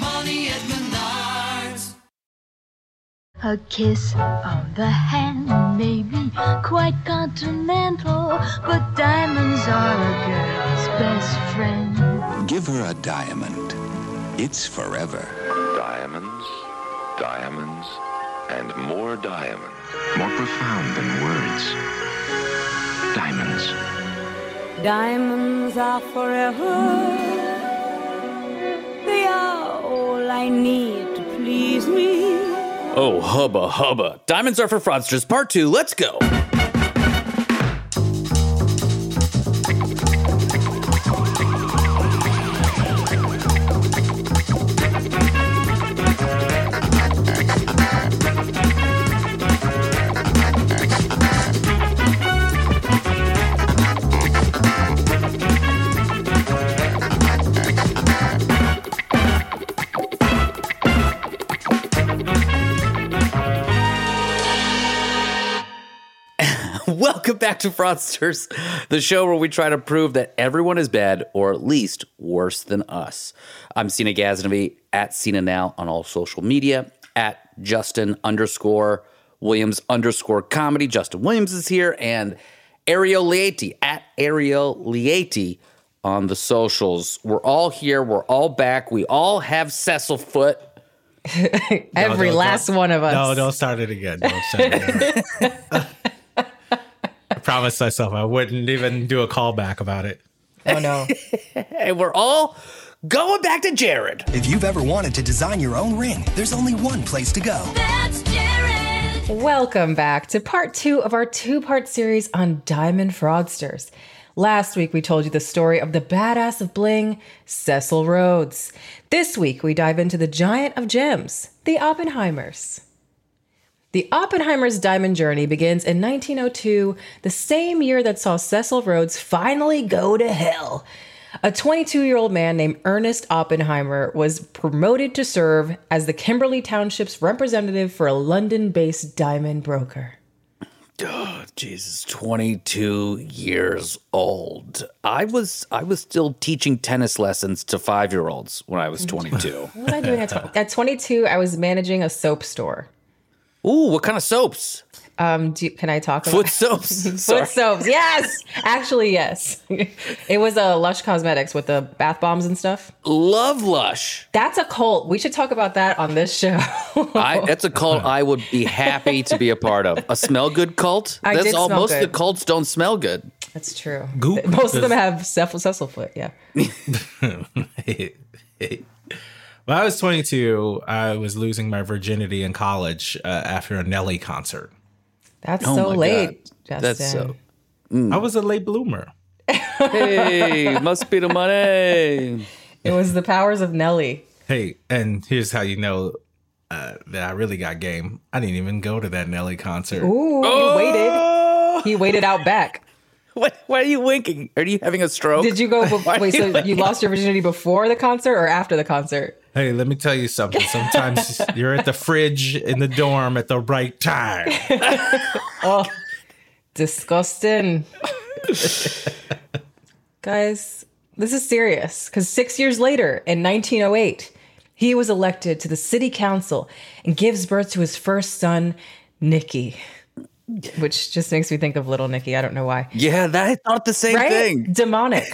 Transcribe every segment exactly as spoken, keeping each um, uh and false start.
money at Menards. A kiss on the hand may be quite continental, but diamonds are a girl's best friend. Give her a diamond. It's forever. Diamonds, diamonds, and more diamonds. More profound than words. Diamonds. Diamonds are forever. They are all I need to please me. Oh, hubba, hubba. Diamonds Are for Fraudsters, part two. Let's go. Welcome back to Fraudsters, the show where we try to prove that everyone is bad or at least worse than us. I'm Sina Gaznavi, at Sina Now on all social media, at Justin underscore Williams underscore comedy. Justin Williams is here, and Ariel Leaty, at Ariel Leaty on the socials. We're all here. We're all back. We all have Cecil foot. Every no, last don't. one of us. No, don't start it again. Don't start it again. Promised myself I wouldn't even do a callback about it. Oh, no. And we're all going back to Jared. If you've ever wanted to design your own ring, there's only one place to go. That's Jared. Welcome back to part two of our two-part series on diamond fraudsters. Last week, we told you the story of the badass of bling, Cecil Rhodes. This week, we dive into the giant of gems, the Oppenheimers. The Oppenheimer's diamond journey begins in nineteen oh two, the same year that saw Cecil Rhodes finally go to hell. A twenty-two-year-old man named Ernest Oppenheimer was promoted to serve as the Kimberley Township's representative for a London-based diamond broker. Oh, Jesus, twenty-two years old. I was I was still teaching tennis lessons to five-year-olds when I was twenty-two. What was I doing at twenty-two? At twenty-two, I was managing a soap store. Ooh, what kind of soaps? Um, do you, can I talk about foot soaps? Foot Sorry. soaps, yes. Actually, yes. It was a uh, Lush Cosmetics with the bath bombs and stuff. Love Lush. That's a cult. We should talk about that on this show. I, that's a cult I would be happy to be a part of. A smell good cult? I that's did all. Smell most good. Of the cults don't smell good. That's true. Goop. Most of them have Cecil, Cecil foot. Yeah. hey, hey. When I was twenty-two, I was losing my virginity in college uh, after a Nelly concert. That's oh so late, God. Justin. That's so. Mm. I was a late bloomer. Hey, must be the money. It was the powers of Nelly. Hey, and here's how you know uh, that I really got game. I didn't even go to that Nelly concert. Ooh, oh! He waited. He waited out back. What, why are you winking? Are you having a stroke? Did you go? Be- wait, you so you lost your virginity before the concert or after the concert? Hey, let me tell you something. Sometimes you're at the fridge in the dorm at the right time. Oh, disgusting. Guys, this is serious because six years later in nineteen oh eight, he was elected to the city council and gives birth to his first son, Nicky. Which just makes me think of Little Nicky. I don't know why. Yeah, that, I thought the same right? thing. Demonic.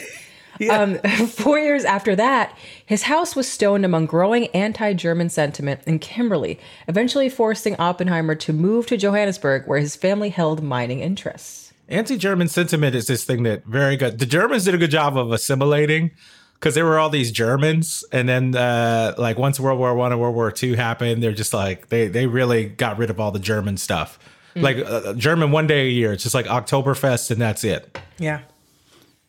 Yeah. Um, four years after that, his house was stoned among growing anti-German sentiment in Kimberley, eventually forcing Oppenheimer to move to Johannesburg, where his family held mining interests. Anti-German sentiment is this thing that very good. The Germans did a good job of assimilating, because there were all these Germans. And then uh, like once World War One and World War Two happened, they're just like they they really got rid of all the German stuff. Mm. Like uh, German one day a year. It's just like Oktoberfest and that's it. Yeah.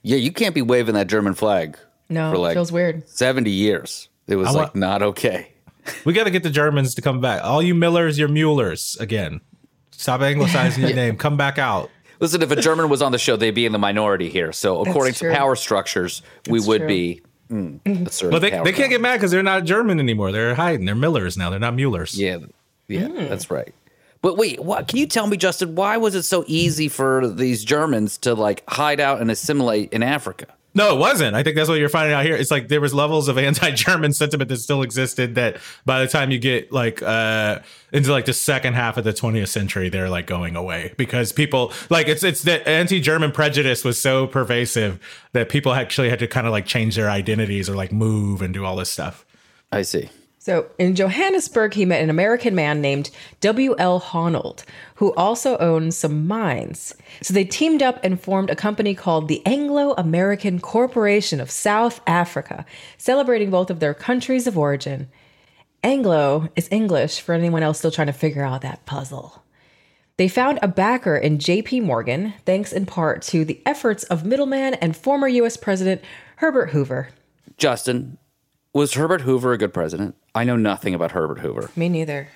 Yeah, you can't be waving that German flag. No, for like it feels weird. seventy years. It was I like want, not okay. We got to get the Germans to come back. All you Millers, you're Muellers again. Stop anglicizing your name. Come back out. Listen, if a German was on the show, they'd be in the minority here. So according to power structures, we that's would true. be. Mm, but they, they can't get mad because they're not German anymore. They're hiding. They're Millers now. They're not Muellers. Yeah, yeah, mm. that's right. But wait, what, can you tell me, Justin, why was it so easy for these Germans to like hide out and assimilate in Africa? No, it wasn't. I think that's what you're finding out here. It's like there was levels of anti-German sentiment that still existed that by the time you get like uh, into like the second half of the twentieth century, they're like going away because people like it's it's that anti-German prejudice was so pervasive that people actually had to kind of like change their identities or like move and do all this stuff. I see. So in Johannesburg, he met an American man named W L Honold, who also owned some mines. So they teamed up and formed a company called the Anglo-American Corporation of South Africa, celebrating both of their countries of origin. Anglo is English for anyone else still trying to figure out that puzzle. They found a backer in J P Morgan, thanks in part to the efforts of middleman and former U S President Herbert Hoover. Justin, was Herbert Hoover a good president? I know nothing about Herbert Hoover. Me neither.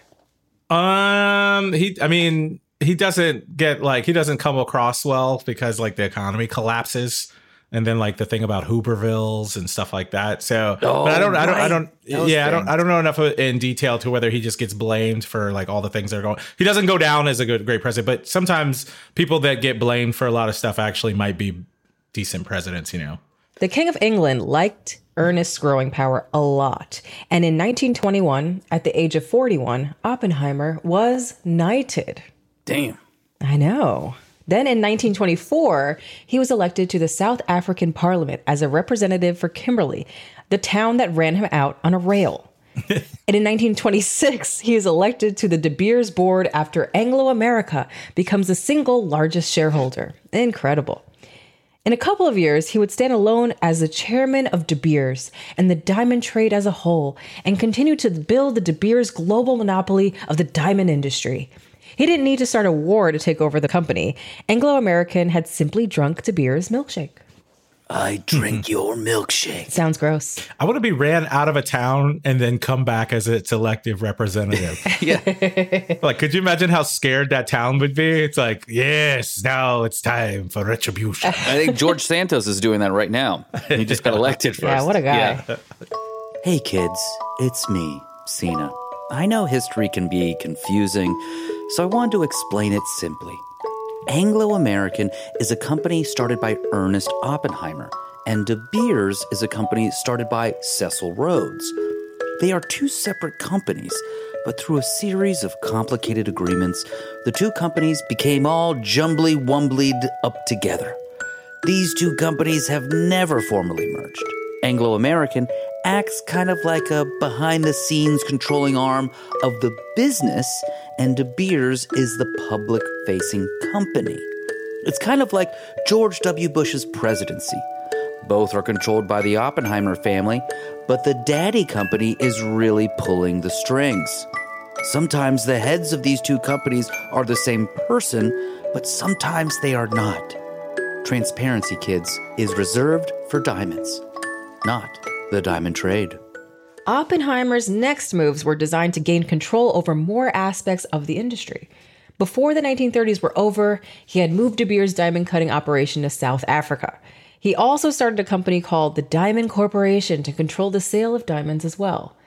Um, he, I mean, he doesn't get like, he doesn't come across well because like the economy collapses and then like the thing about Hoovervilles and stuff like that. So, oh, but I don't, right. I don't, I don't, Those yeah, things. I don't, I don't know enough in detail to whether he just gets blamed for like all the things that are going, he doesn't go down as a good, great president, but sometimes people that get blamed for a lot of stuff actually might be decent presidents, you know? The King of England liked Ernest's growing power a lot. And in nineteen twenty-one, at the age of forty-one, Oppenheimer was knighted. Damn. I know. Then in nineteen twenty-four, he was elected to the South African Parliament as a representative for Kimberley, the town that ran him out on a rail. And in nineteen twenty-six, he is elected to the De Beers board after Anglo America becomes the single largest shareholder. Incredible. In a couple of years, he would stand alone as the chairman of De Beers and the diamond trade as a whole, and continue to build the De Beers global monopoly of the diamond industry. He didn't need to start a war to take over the company. Anglo-American had simply drunk De Beers' milkshake. I drink your milkshake. Sounds gross. I want to be ran out of a town and then come back as its elective representative. Yeah. Like, could you imagine how scared that town would be? It's like, yes, now it's time for retribution. I think George Santos is doing that right now. He just got elected first. Yeah, what a guy. Yeah. Hey, kids, it's me, Cena. I know history can be confusing, so I wanted to explain it simply. Anglo-American is a company started by Ernest Oppenheimer, and De Beers is a company started by Cecil Rhodes. They are two separate companies, but through a series of complicated agreements, the two companies became all jumbly-wumblied up together. These two companies have never formally merged. Anglo-American acts kind of like a behind-the-scenes controlling arm of the business, and De Beers is the public-facing company. It's kind of like George W. Bush's presidency. Both are controlled by the Oppenheimer family, but the daddy company is really pulling the strings. Sometimes the heads of these two companies are the same person, but sometimes they are not. Transparency, kids, is reserved for diamonds, not the diamond trade. Oppenheimer's next moves were designed to gain control over more aspects of the industry. Before the nineteen thirties were over, he had moved De Beers' diamond cutting operation to South Africa. He also started a company called the Diamond Corporation to control the sale of diamonds as well.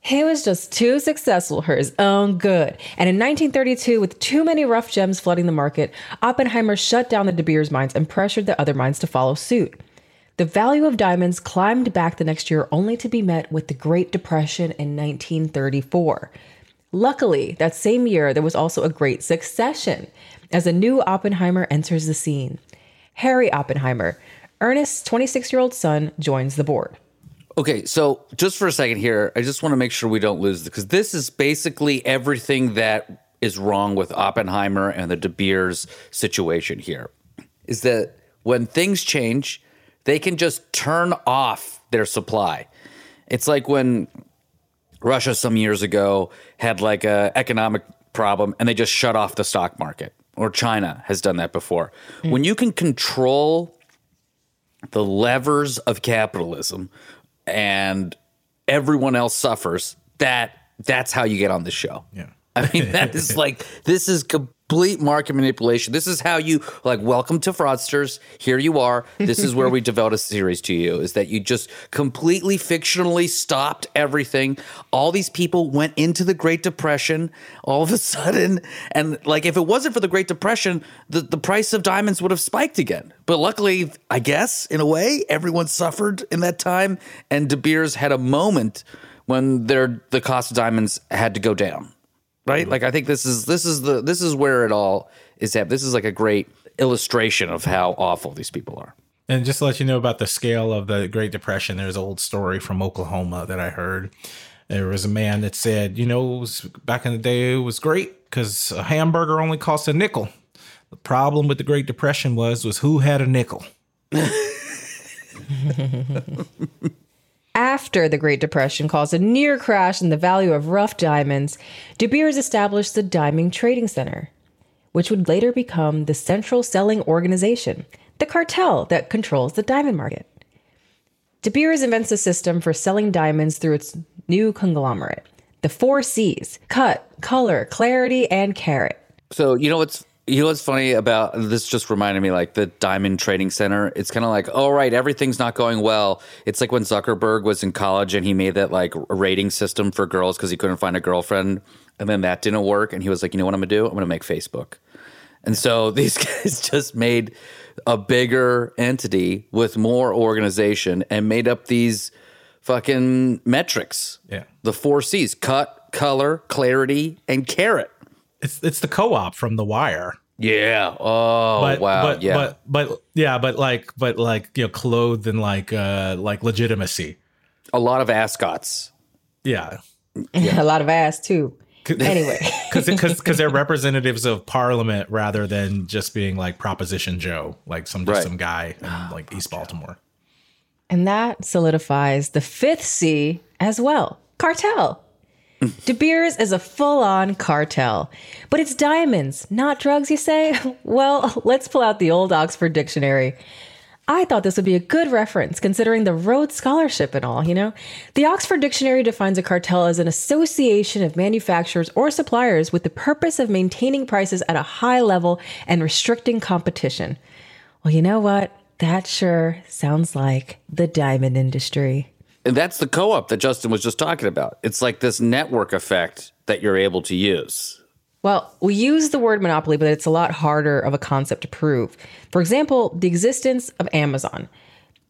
He was just too successful for his own good. And in nineteen thirty-two, with too many rough gems flooding the market, Oppenheimer shut down the De Beers mines and pressured the other mines to follow suit. The value of diamonds climbed back the next year, only to be met with the Great Depression in nineteen thirty-four. Luckily, that same year, there was also a great succession as a new Oppenheimer enters the scene. Harry Oppenheimer, Ernest's twenty-six-year-old son joins the board. Okay, so just for a second here, I just want to make sure we don't lose, because this is basically everything that is wrong with Oppenheimer and the De Beers situation here, is that when things change, they can just turn off their supply. It's like when Russia some years ago had like a economic problem and they just shut off the stock market, or China has done that before. Mm. When you can control the levers of capitalism and everyone else suffers, that that's how you get on the show. Yeah. I mean, that is like, this is complete market manipulation. This is how you, like, welcome to Fraudsters. Here you are. This is where we devote a series to you, is that you just completely fictionally stopped everything. All these people went into the Great Depression all of a sudden. And, like, if it wasn't for the Great Depression, the, the price of diamonds would have spiked again. But luckily, I guess, in a way, everyone suffered in that time. And De Beers had a moment when their, the cost of diamonds had to go down. Right? Like, I think this is this is the this is where it all is at. This is like a great illustration of how awful these people are. And just to let you know about the scale of the Great Depression, there's an old story from Oklahoma that I heard. There was a man that said, you know, it was, back in the day, it was great because a hamburger only cost a nickel. The problem with the Great Depression was was who had a nickel? After the Great Depression caused a near crash in the value of rough diamonds, De Beers established the Diamond Trading Center, which would later become the central selling organization, the cartel that controls the diamond market. De Beers invents a system for selling diamonds through its new conglomerate, the four C's: cut, color, clarity, and carat. So you know what's You know what's funny about this? Just reminded me, like, the Diamond Trading Center. It's kind of like, all right, everything's not going well. It's like when Zuckerberg was in college and he made that like rating system for girls because he couldn't find a girlfriend, and then that didn't work, and he was like, you know what I'm gonna do? I'm gonna make Facebook. And so these guys just made a bigger entity with more organization and made up these fucking metrics. Yeah, the four C's: cut, color, clarity, and carat. It's it's the co-op from The Wire. Yeah. Oh, but, wow. But, yeah. But, but yeah, but like but like you know, clothed in like uh like legitimacy. A lot of ascots. Yeah. yeah. A lot of ass too. Anyway, because because they're representatives of Parliament rather than just being like Proposition Joe, like some just right. some guy in like East Baltimore. And that solidifies the fifth C as well: cartel. De Beers is a full-on cartel, but it's diamonds, not drugs, you say? Well, let's pull out the old Oxford Dictionary. I thought this would be a good reference, considering the Rhodes Scholarship and all, you know? The Oxford Dictionary defines a cartel as an association of manufacturers or suppliers with the purpose of maintaining prices at a high level and restricting competition. Well, you know what? That sure sounds like the diamond industry. And that's the co-op that Justin was just talking about. It's like this network effect that you're able to use. Well, we use the word monopoly, but it's a lot harder of a concept to prove. For example, the existence of Amazon.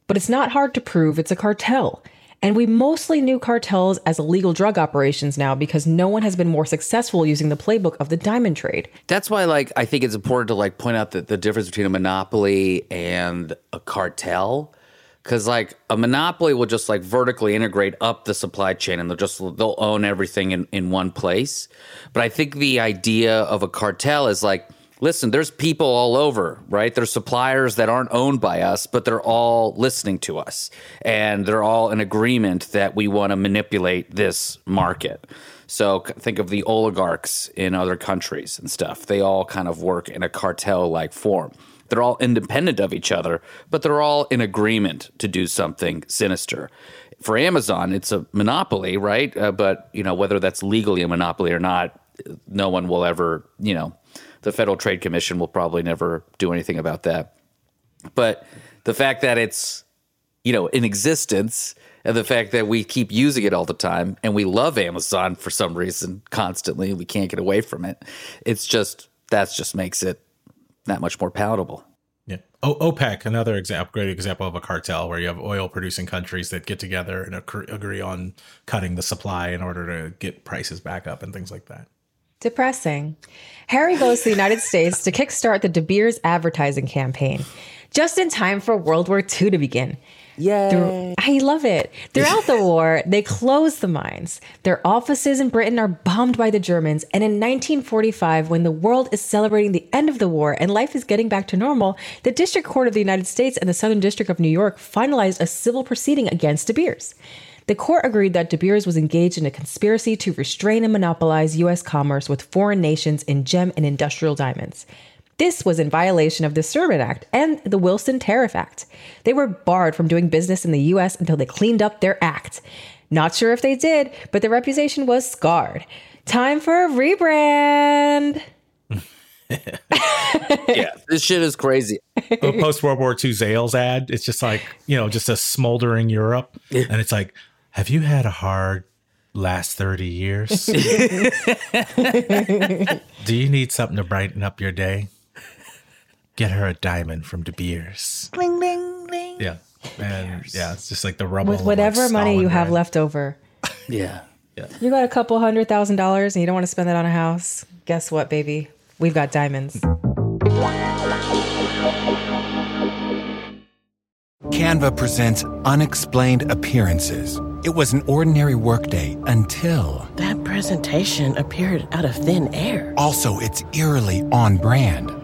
But it's not hard to prove it's a cartel. And we mostly knew cartels as illegal drug operations now because no one has been more successful using the playbook of the diamond trade. That's why, like, I think it's important to, like, point out that the difference between a monopoly and a cartel. Because, like, a monopoly will just, like, vertically integrate up the supply chain and they'll just they'll own everything in, in one place. But I think the idea of a cartel is, like, listen, there's people all over, right? There's suppliers that aren't owned by us, but they're all listening to us. And they're all in agreement that we want to manipulate this market. So think of the oligarchs in other countries and stuff. They all kind of work in a cartel-like form. They're all independent of each other, but they're all in agreement to do something sinister. For Amazon, it's a monopoly, right? Uh, but, you know, whether that's legally a monopoly or not, no one will ever, you know, the Federal Trade Commission will probably never do anything about that. But the fact that it's, you know, in existence, and the fact that we keep using it all the time and we love Amazon for some reason constantly, we can't get away from it. It's just, that's just makes it that much more palatable. Yeah. Oh, OPEC, another example, great example of a cartel where you have oil-producing countries that get together and agree on cutting the supply in order to get prices back up and things like that. Depressing. Harry goes to the United States to kickstart the De Beers advertising campaign. just in time for World War Two to begin. Yeah, I love it. Throughout the war, they closed the mines. Their offices in Britain are bombed by the Germans. And in nineteen forty-five, when the world is celebrating the end of the war and life is getting back to normal, the District Court of the United States and the Southern District of New York finalized a civil proceeding against De Beers. The court agreed that De Beers was engaged in a conspiracy to restrain and monopolize U S commerce with foreign nations in gem and industrial diamonds. This was in violation of the Sherman Act and the Wilson Tariff Act. They were barred from doing business in the U S until they cleaned up their act. Not sure if they did, but their reputation was scarred. Time for a rebrand. Yeah, this shit is crazy. A post-World War Two Zales ad. It's just like, you know, just a smoldering Europe. And it's like, have you had a hard last thirty years? Do you need something to brighten up your day? Get her a diamond from De Beers. Bling, bling, bling. Yeah. And yeah, it's just like the rubble. With whatever like money you have red. left over. Yeah. Yeah. You got a couple hundred thousand dollars and you don't want to spend that on a house. Guess what, baby? We've got diamonds. Canva presents Unexplained Appearances. It was an ordinary workday until... That presentation appeared out of thin air. Also, it's eerily on brand.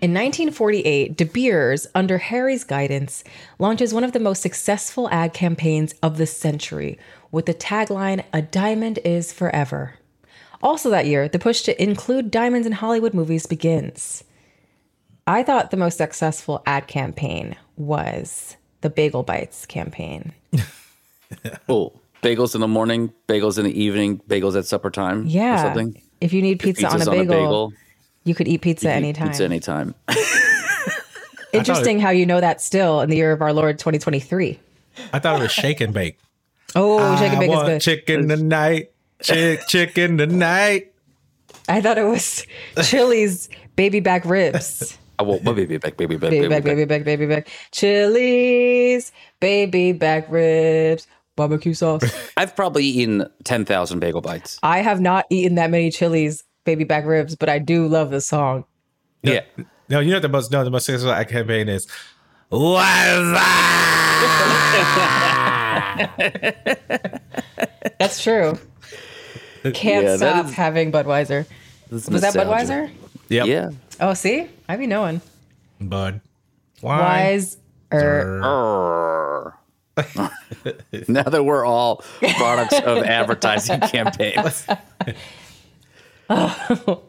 In nineteen forty-eight, De Beers, under Harry's guidance, launches one of the most successful ad campaigns of the century with the tagline, "A diamond is forever." Also that year, the push to include diamonds in Hollywood movies begins. I thought the most successful ad campaign was the Bagel Bites campaign. Oh, bagels in the morning, bagels in the evening, bagels at supper time. Yeah. Or something. If you need pizza on a bagel. On a bagel. You could eat pizza could anytime. Eat pizza anytime. Interesting it, how you know that still in the year of our Lord twenty twenty-three. I thought it was shake and bake. Oh, I shake and bake want is good. Chicken tonight. Chick, chicken tonight. I thought it was Chili's baby back ribs. I want my baby back, baby back, baby, baby back, back, baby back, baby back. Chili's baby back ribs. Barbecue sauce. I've probably eaten ten thousand bagel bites. I have not eaten that many Chili's baby back ribs, but I do love the song. No, yeah. No, you know what the most no the most successful ad campaign is? Budweiser. That's true. Can't yeah, stop is, having Budweiser. Was nostalgia. That Budweiser? Yep. Yeah. Oh, see? I be knowing. Bud. Wise. Now that we're all products of advertising campaigns. Oh,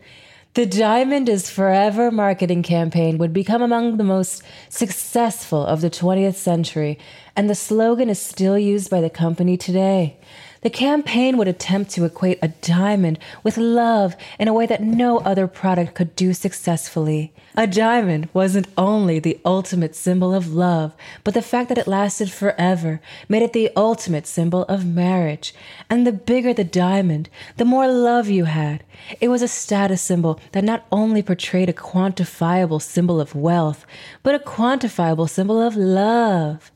the Diamond is Forever marketing campaign would become among the most successful of the twentieth century, and the slogan is still used by the company today. The campaign would attempt to equate a diamond with love in a way that no other product could do successfully. A diamond wasn't only the ultimate symbol of love, but the fact that it lasted forever made it the ultimate symbol of marriage. And the bigger the diamond, the more love you had. It was a status symbol that not only portrayed a quantifiable symbol of wealth, but a quantifiable symbol of love.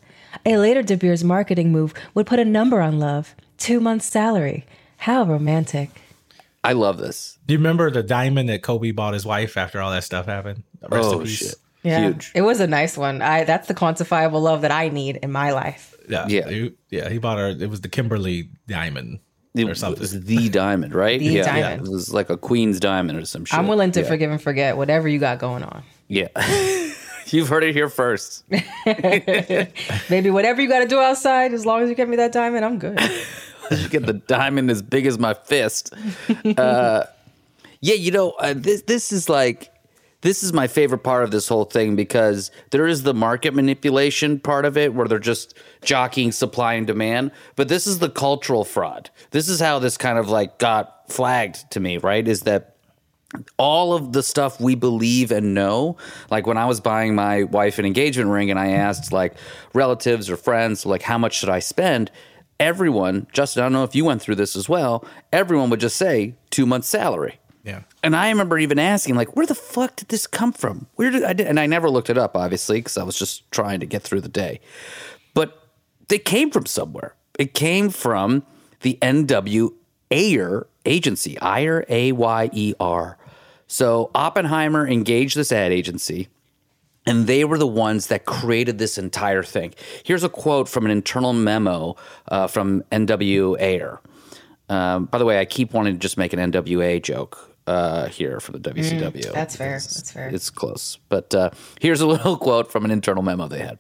A later De Beers marketing move would put a number on love. Two months' salary. How romantic. I love this. Do you remember the diamond that Kobe bought his wife after all that stuff happened? Rest oh, in peace. Shit. Yeah. Huge. It was a nice one. I That's the quantifiable love that I need in my life. Yeah. Yeah. He, yeah, he bought her. It was the Kimberly diamond it, or something. It was the diamond, right? the yeah. diamond. Yeah. It was like a queen's diamond or some shit. I'm willing to yeah. forgive and forget whatever you got going on. Yeah. You've heard it here first. Baby, whatever you got to do outside, as long as you get me that diamond, I'm good. You get the diamond as big as my fist. Uh, yeah, you know, uh, this this is like, this is my favorite part of this whole thing, because there is the market manipulation part of it where they're just jockeying supply and demand. But this is the cultural fraud. This is how this kind of like got flagged to me, right? Is that all of the stuff we believe and know, like when I was buying my wife an engagement ring and I asked like relatives or friends, like, how much should I spend? everyone, Justin, I don't know if you went through this as well, everyone would just say two months salary. Yeah. And I remember even asking, like, where the fuck did this come from? Where did I did? And I never looked it up, obviously, because I was just trying to get through the day. But they came from somewhere. It came from the N W Ayer agency, Ayer, A Y E R. So Oppenheimer engaged this ad agency, and they were the ones that created this entire thing. Here's a quote from an internal memo uh, from N W Ayer. Um, by the way, I keep wanting to just make an N W A joke. Uh, here for the W C W. Mm, that's fair. It's, that's fair. It's close. But uh, here's a little quote from an internal memo they had.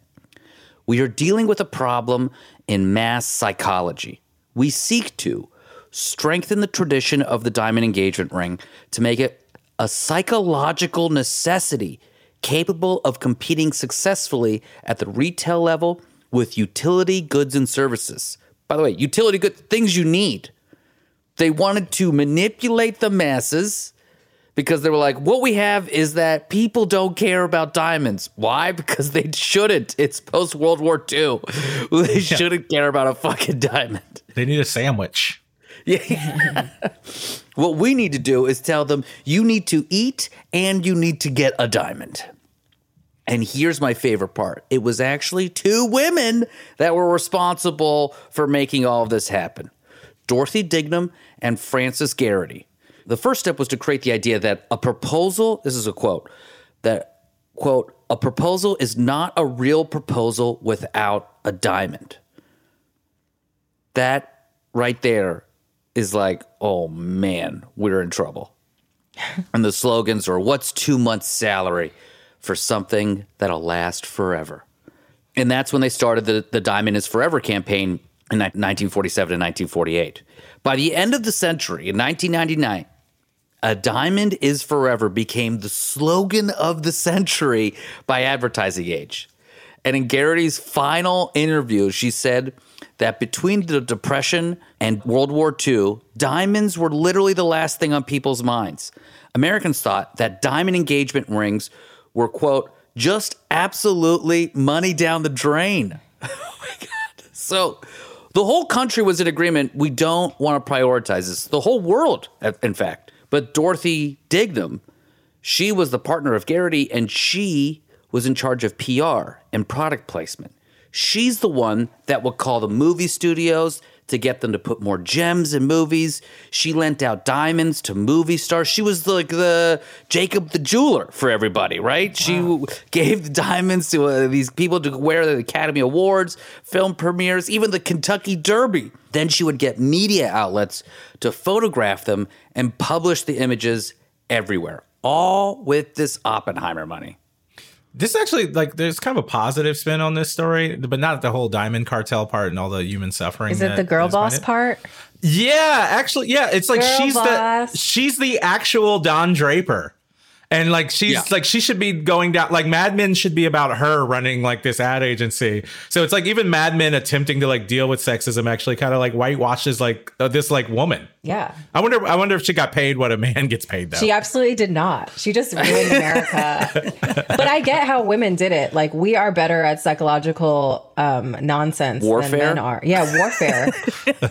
We are dealing with a problem in mass psychology. We seek to strengthen the tradition of the diamond engagement ring to make it a psychological necessity capable of competing successfully at the retail level with utility goods and services. By the way, utility goods, things you need. They wanted to manipulate the masses because they were like, what we have is that people don't care about diamonds. Why? Because they shouldn't. It's post-World War Two. They yeah. shouldn't care about a fucking diamond. They need a sandwich. Yeah. What we need to do is tell them you need to eat and you need to get a diamond. And here's my favorite part. It was actually two women that were responsible for making all of this happen. Dorothy Dignam and Frances Garrity. The first step was to create the idea that a proposal, this is a quote, that, quote, a proposal is not a real proposal without a diamond. That right there is like, oh man, we're in trouble. And the slogans are, what's two months' salary for something that'll last forever? And that's when they started the, the Diamond is Forever campaign in nineteen forty-seven and nineteen forty-eight. By the end of the century, in nineteen ninety-nine, a diamond is forever became the slogan of the century by advertising age. And in Garrity's final interview, she said that between the Depression and World War Two, diamonds were literally the last thing on people's minds. Americans thought that diamond engagement rings were, quote, just absolutely money down the drain. Oh my God. So the whole country was in agreement. We don't want to prioritize this. The whole world, in fact. But Dorothy Dignam, she was the partner of Garrity, and she was in charge of P R and product placement. She's the one that would call the movie studios to get them to put more gems in movies. She lent out diamonds to movie stars. She was like the Jacob the jeweler for everybody, right? She wow. gave the diamonds to uh, these people to wear at the Academy Awards, film premieres, even the Kentucky Derby. Then she would get media outlets to photograph them and publish the images everywhere, all with this Oppenheimer money. This actually, like, there's kind of a positive spin on this story, but not the whole diamond cartel part and all the human suffering. Is it the girl boss part? Yeah, actually, yeah. It's like she's the she's the actual Don Draper. And like she's yeah. like she should be going down, like Mad Men should be about her running like this ad agency. So it's like even Mad Men attempting to like deal with sexism actually kind of like whitewashes like uh, this like woman. Yeah. I wonder I wonder if she got paid what a man gets paid though. She absolutely did not. She just ruined America. But I get how women did it. Like we are better at psychological um, nonsense warfare? than men are. Yeah, warfare.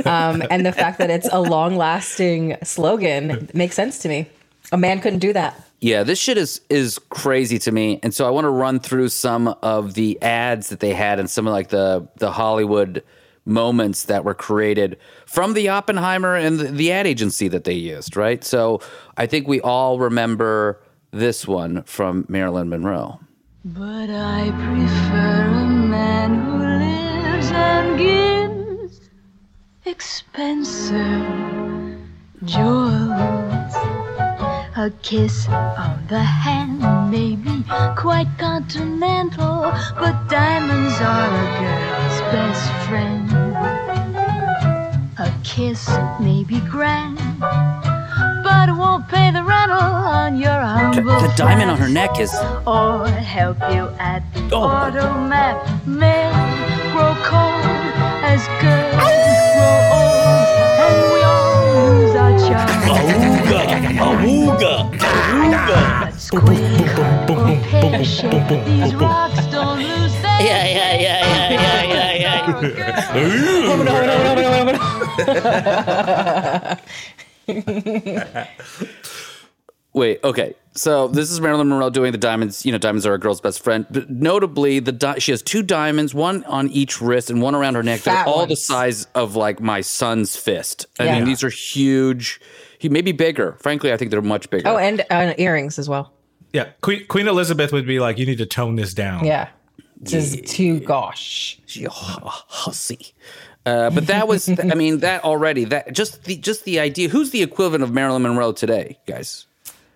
um, and the fact that it's a long lasting slogan makes sense to me. A man couldn't do that. Yeah, this shit is is crazy to me. And so I want to run through some of the ads that they had and some of like the, the Hollywood moments that were created from the Oppenheimer and the, the ad agency that they used, right? So I think we all remember this one from Marilyn Monroe. But I prefer a man who lives and gives expensive jewels. A kiss on the hand may be quite continental, but diamonds are a girl's best friend. A kiss may be grand, but it won't pay the rental on your humble. The, the diamond on her neck is. Or help you at the oh. automat. Men grow cold as girls grow old, and we all lose our charm. Oh. Awooga! Awooga! Squeak! Yeah, yeah, yeah, yeah, yeah, yeah, yeah. Wait, okay. So this is Marilyn Monroe doing the diamonds. You know, diamonds are a girl's best friend. But notably, the di- she has two diamonds, one on each wrist and one around her neck. They're all the size of like my son's fist. I yeah. mean, these are huge. He may be bigger. Frankly, I think they're much bigger. Oh, and uh, earrings as well. Yeah, Queen, Queen Elizabeth would be like, you need to tone this down. Yeah, just yeah. too gosh. She's a hussy. Uh, but that was, I mean, that already, that just the just the idea. Who's the equivalent of Marilyn Monroe today, guys?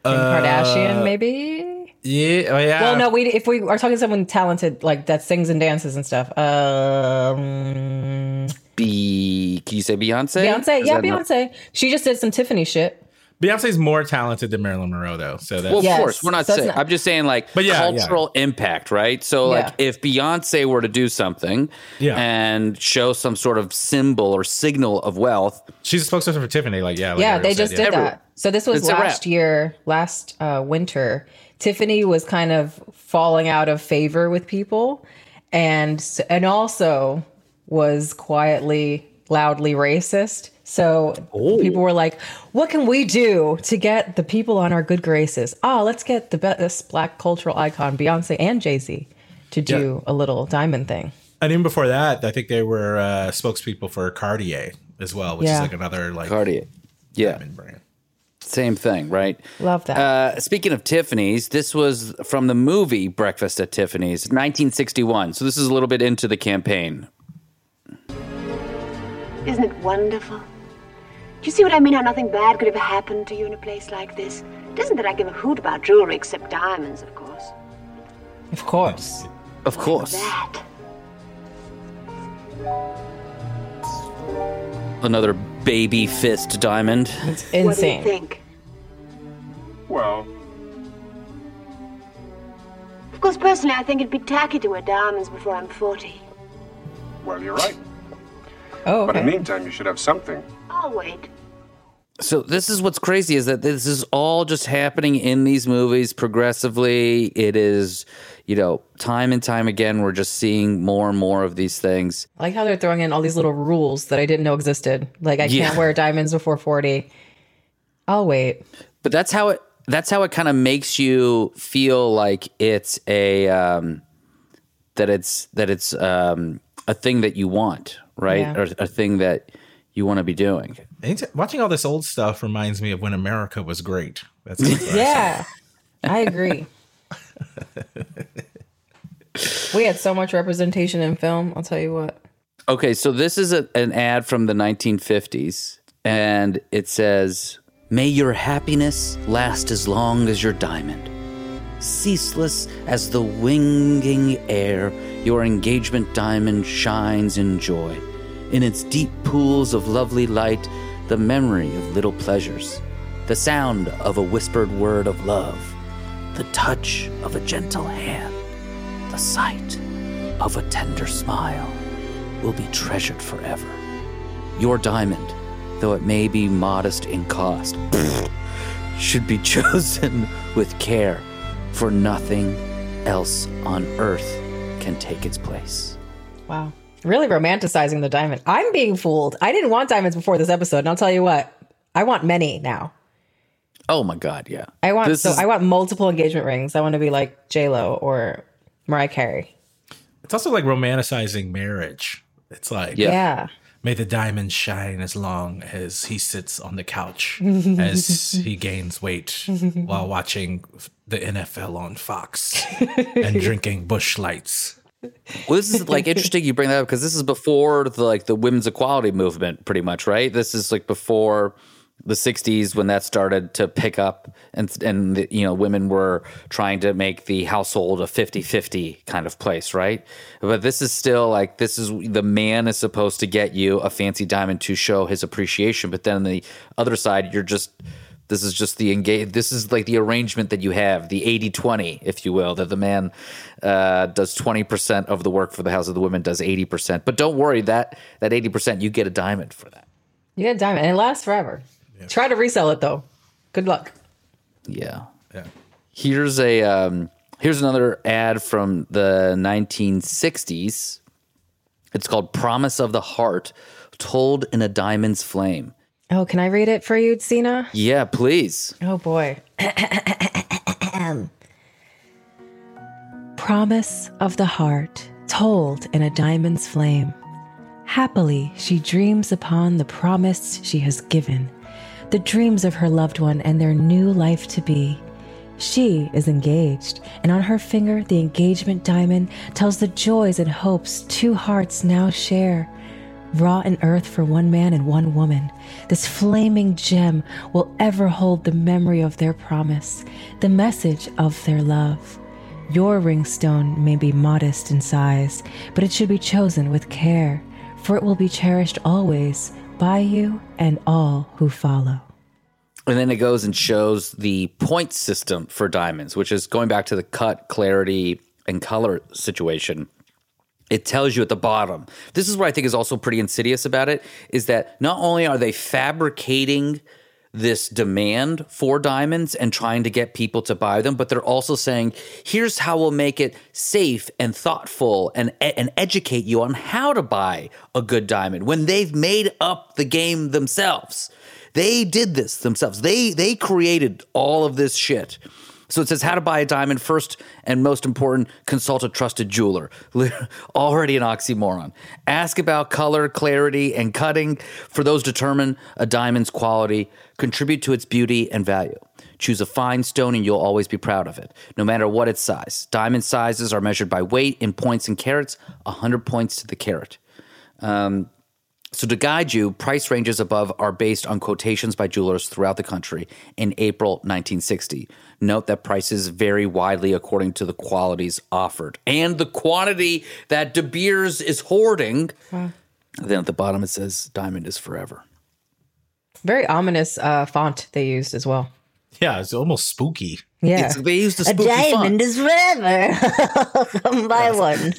Kim uh, Kardashian, maybe? Yeah, oh, yeah. Well, no, we if we are talking to someone talented, like that sings and dances and stuff. Um, Be, can you say Beyonce? Beyonce, Is yeah, Beyonce. Not- she just did some Tiffany shit. Beyonce's more talented than Marilyn Monroe, though. So that's well, yes. of course, we're not so saying. Not- I'm just saying, like, but yeah, cultural yeah. impact, right? So, yeah. like, if Beyonce were to do something yeah. and show some sort of symbol or signal of wealth, she's a spokesperson for Tiffany. Like, yeah, like yeah, they just did Everyone. that. So this was it's last year, last uh, winter. Tiffany was kind of falling out of favor with people, and and also was quietly, loudly racist. So Ooh. people were like, what can we do to get the people on our good graces? Oh, let's get the best black cultural icon, Beyonce and Jay-Z, to do yeah. a little diamond thing. And even before that, I think they were uh, spokespeople for Cartier as well, which yeah. is like another like Cartier yeah. diamond brand. Same thing, right? Love that. Uh, speaking of Tiffany's, this was from the movie Breakfast at Tiffany's, nineteen sixty-one. So this is a little bit into the campaign. Isn't it wonderful? Do you see what I mean? How nothing bad could ever happen to you in a place like this? It isn't that I give a hoot about jewelry, except diamonds, of course. Of course. Of course. That. Another baby fist diamond. It's insane. What do you think? Well. Of course, personally, I think it'd be tacky to wear diamonds before I'm forty. Well, you're right. Oh, okay. But in the meantime, you should have something. I'll wait. So this is what's crazy is that this is all just happening in these movies progressively. It is, you know, time and time again, we're just seeing more and more of these things. I like how they're throwing in all these little rules that I didn't know existed. Like, I yeah. can't wear diamonds before forty. I'll wait. But that's how it, that's how it kind of makes you feel like it's a, um, that it's, that it's um, a thing that you want. Right? Yeah. Or a thing that you want to be doing. Watching all this old stuff reminds me of when America was great. That's yeah, I agree. We had so much representation in film. I'll tell you what. Okay, so this is a, an ad from the nineteen fifties, and it says, "May your happiness last as long as your diamond. Ceaseless as the winging air, your engagement diamond shines in joy. In its deep pools of lovely light, the memory of little pleasures, the sound of a whispered word of love, the touch of a gentle hand, the sight of a tender smile will be treasured forever. Your diamond, though it may be modest in cost, should be chosen with care, for nothing else on earth can take its place." Wow. Really romanticizing the diamond. I'm being fooled. I didn't want diamonds before this episode, and I'll tell you what, I want many now. Oh my God, yeah. I want this so is... I want multiple engagement rings. I want to be like J-Lo or Mariah Carey. It's also like romanticizing marriage. It's like, yeah. yeah. May the diamond shine as long as he sits on the couch as he gains weight while watching the N F L on Fox and drinking Busch Lights. Well, this is like interesting you bring that up because this is before the, like the women's equality movement pretty much, right? This is like before the sixties when that started to pick up and, and the, you know, women were trying to make the household a fifty-fifty kind of place, right? But this is still like, this is the man is supposed to get you a fancy diamond to show his appreciation. But then on the other side, you're just, this is just the engage. This is like the arrangement that you have, the eighty-twenty, if you will, that the man uh, does twenty percent of the work for the house and the woman does eighty percent. But don't worry, that that eighty percent, you get a diamond for that. You get a diamond and it lasts forever. Try to resell it though. Good luck. Yeah. Yeah. Here's a um, here's another ad from the nineteen sixties. It's called Promise of the Heart, Told in a Diamond's Flame. Oh, can I read it for you, Sina? Yeah, please. Oh, boy. Promise of the heart, told in a diamond's flame. Happily, she dreams upon the promise she has given, the dreams of her loved one and their new life to be. She is engaged, and on her finger, the engagement diamond tells the joys and hopes two hearts now share. Raw in earth for one man and one woman, this flaming gem will ever hold the memory of their promise, the message of their love. Your ringstone may be modest in size, but it should be chosen with care, for it will be cherished always by you and all who follow. And then it goes and shows the point system for diamonds, which is going back to the cut, clarity, and color situation. It tells you at the bottom. This is what I think is also pretty insidious about it, is that not only are they fabricating this demand for diamonds and trying to get people to buy them, but they're also saying, here's how we'll make it safe and thoughtful and, and educate you on how to buy a good diamond when they've made up the game themselves. They did this themselves. They, they created all of this shit. So it says how to buy a diamond. First and most important, consult a trusted jeweler. Already an oxymoron. Ask about color, clarity, and cutting. For those determine a diamond's quality. Contribute to its beauty and value. Choose a fine stone and you'll always be proud of it, no matter what its size. Diamond sizes are measured by weight in points and carats, one hundred points to the carat. Um, so to guide you, price ranges above are based on quotations by jewelers throughout the country in April nineteen sixty. Note that prices vary widely according to the qualities offered and the quantity that De Beers is hoarding. Wow. Then at the bottom it says, diamond is forever. Very ominous uh, font they used as well. Yeah, it's almost spooky. Yeah, it's, they used the spooky font. A diamond font. Is forever. Come buy yes. one.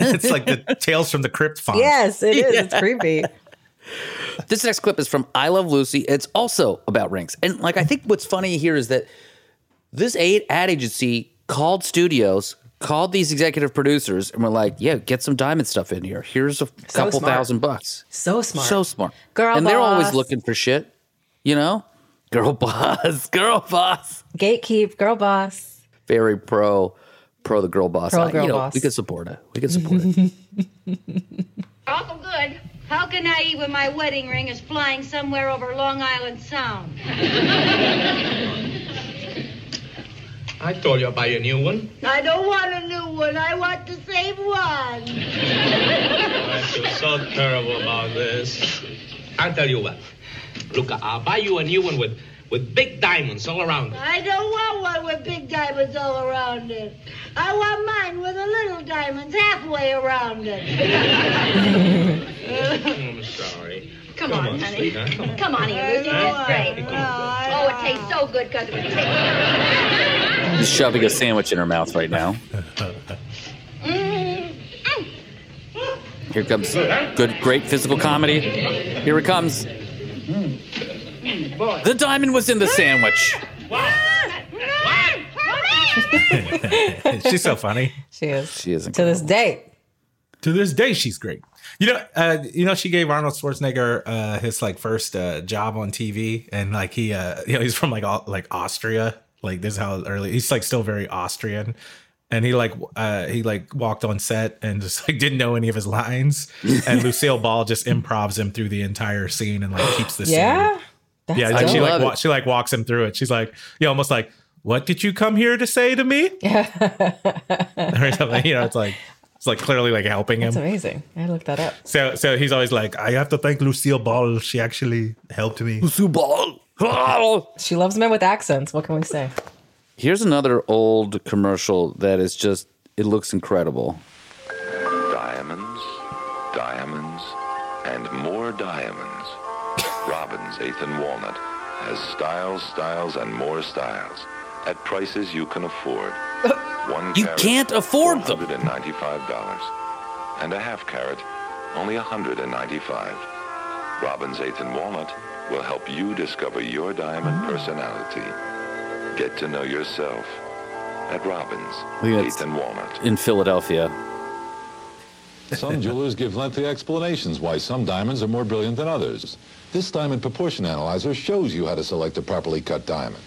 It's like the Tales from the Crypt font. Yes, it is. Yeah. It's creepy. This next clip is from I Love Lucy. It's also about rings. And like, I think what's funny here is that this ad agency called studios, called these executive producers, and were like, yeah, get some diamond stuff in here. Here's a so couple smart. thousand bucks. So smart. So smart. Girl And boss. They're always looking for shit, you know? Girl boss. Girl boss. Gatekeep. Girl boss. Very pro. Pro the girl boss. Pro girl you know, boss. We can support it. We can support it. Awful good. How can I eat when my wedding ring is flying somewhere over Long Island Sound? I told you I'd buy you a new one. I don't want a new one. I want the same one. I feel so terrible about this. I'll tell you what. Look, I'll buy you a new one with... with big diamonds all around it. I don't want one with big diamonds all around it. I want mine with a little diamonds halfway around it. I'm sorry. Come, Come on, on, honey. Sweetheart. Come on, Come on here, Lucy. That's great. Oh, it tastes so good because of it. She's shoving a sandwich in her mouth right now. Here comes good, great physical comedy. Here it comes. The diamond was in the sandwich. What? What? She's so funny. She is. She is incredible. To this day. To this day, she's great. You know, uh, you know, she gave Arnold Schwarzenegger uh, his like first uh, job on T V, and like he, uh, you know, he's from like all, like Austria. Like this is how early he's like still very Austrian. And he like uh, he like walked on set and just like didn't know any of his lines. And Lucille Ball just improvs him through the entire scene and like keeps the scene. Yeah. That's yeah, like she like wa- she like walks him through it. She's like, you know, almost like, what did you come here to say to me? Or something. You know, it's like it's like clearly like helping him. That's amazing. I looked that up. So so he's always like, I have to thank Lucille Ball. She actually helped me. Lucille Ball. She loves men with accents. What can we say? Here's another old commercial that is just, it looks incredible. Diamonds, diamonds, and more diamonds. Robbins, eighth and Walnut has styles, styles, and more styles at prices you can afford. One you carat, can't afford them. one hundred ninety-five dollars and a half carat, only one hundred ninety-five dollars. Robbins, eighth and Walnut will help you discover your diamond mm. personality. Get to know yourself at Robbins, eighth and Walnut in Philadelphia. Some jewelers give lengthy explanations why some diamonds are more brilliant than others. This diamond proportion analyzer shows you how to select a properly cut diamond.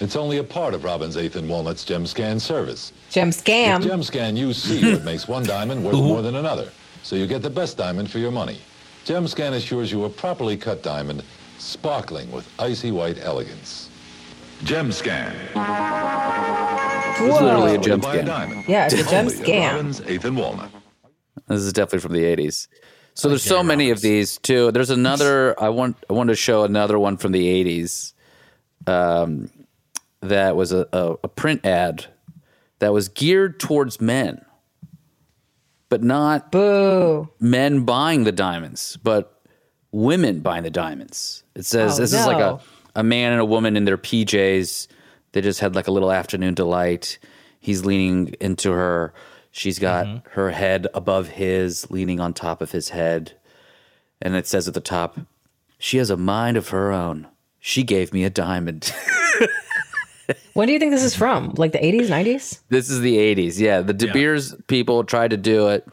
It's only a part of Robin's Eighth and Walnut's Gem Scan service. Gem Scan? With Gem Scan, you see what makes one diamond worth more than another, so you get the best diamond for your money. Gem Scan assures you a properly cut diamond sparkling with icy white elegance. Gem Scan. Whoa. It's literally a gem scan. A yeah, it's a gem only scan. Robin's Eighth and Walnut. This is definitely from the eighties. So there's so many of these too. There's another. I want. I want to show another one from the eighties. Um, that was a, a, a print ad that was geared towards men, but not Boo. men buying the diamonds, but women buying the diamonds. It says oh, this no. is like a, a man and a woman in their P Js. They just had like a little afternoon delight. He's leaning into her. She's got mm-hmm. her head above his, leaning on top of his head. And it says at the top, she has a mind of her own. She gave me a diamond. When do you think this is from? Like the eighties, nineties? This is the eighties, yeah. The De yeah. Beers people tried to do it